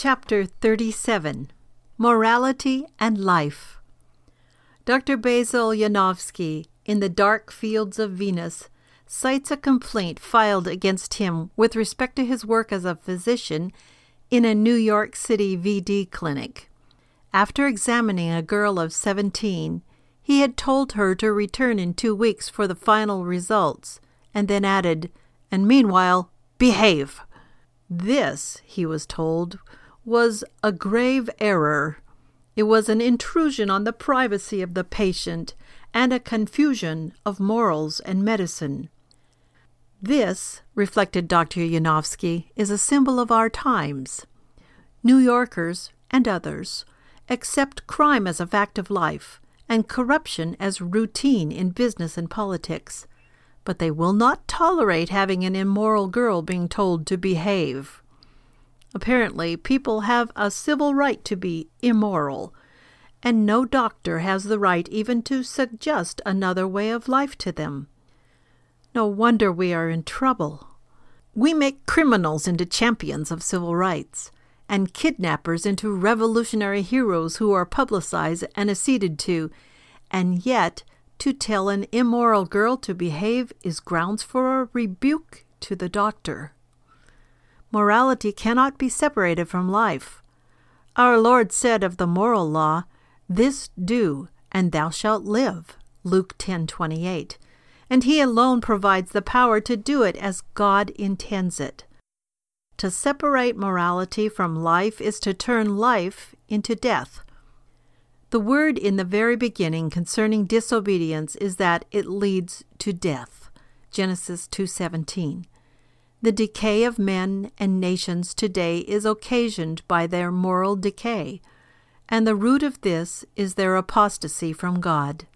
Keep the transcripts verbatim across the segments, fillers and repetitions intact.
Chapter thirty-seven, Morality and Life. Doctor Basil Yanovsky, in The Dark Fields of Venus, cites a complaint filed against him with respect to his work as a physician in a New York City V D clinic. After examining a girl of seventeen, he had told her to return in two weeks for the final results, and then added, "And meanwhile, behave." This, he was told, was a grave error. It was an intrusion on the privacy of the patient and a confusion of morals and medicine. This, reflected Doctor Yanovsky, is a symbol of our times. New Yorkers and others accept crime as a fact of life and corruption as routine in business and politics, but they will not tolerate having an immoral girl being told to behave. Apparently, people have a civil right to be immoral, and no doctor has the right even to suggest another way of life to them. No wonder we are in trouble. We make criminals into champions of civil rights, and kidnappers into revolutionary heroes who are publicized and acceded to, and yet to tell an immoral girl to behave is grounds for a rebuke to the doctor. Morality cannot be separated from life. Our Lord said of the moral law, "This do, and thou shalt live," Luke ten twenty-eight, and he alone provides the power to do it as God intends it. To separate morality from life is to turn life into death. The word in the very beginning concerning disobedience is that it leads to death. Genesis two seventeen. The decay of men and nations today is occasioned by their moral decay, and the root of this is their apostasy from God.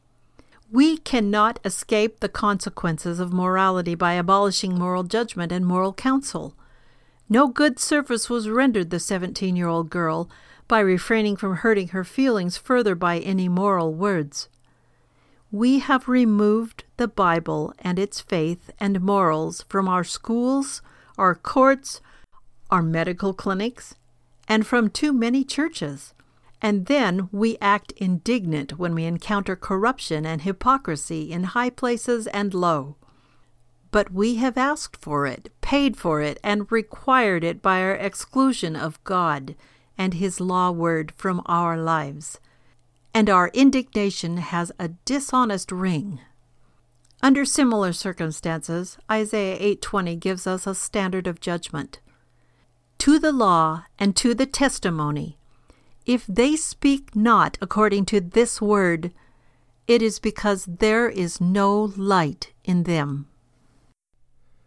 We cannot escape the consequences of morality by abolishing moral judgment and moral counsel. No good service was rendered the seventeen-year-old girl by refraining from hurting her feelings further by any moral words. We have removed the Bible and its faith and morals from our schools, our courts, our medical clinics, and from too many churches. And then we act indignant when we encounter corruption and hypocrisy in high places and low. But we have asked for it, paid for it, and required it by our exclusion of God and His law word from our lives, and our indignation has a dishonest ring. Under similar circumstances, Isaiah eight twenty gives us a standard of judgment. "To the law and to the testimony, if they speak not according to this word, it is because there is no light in them."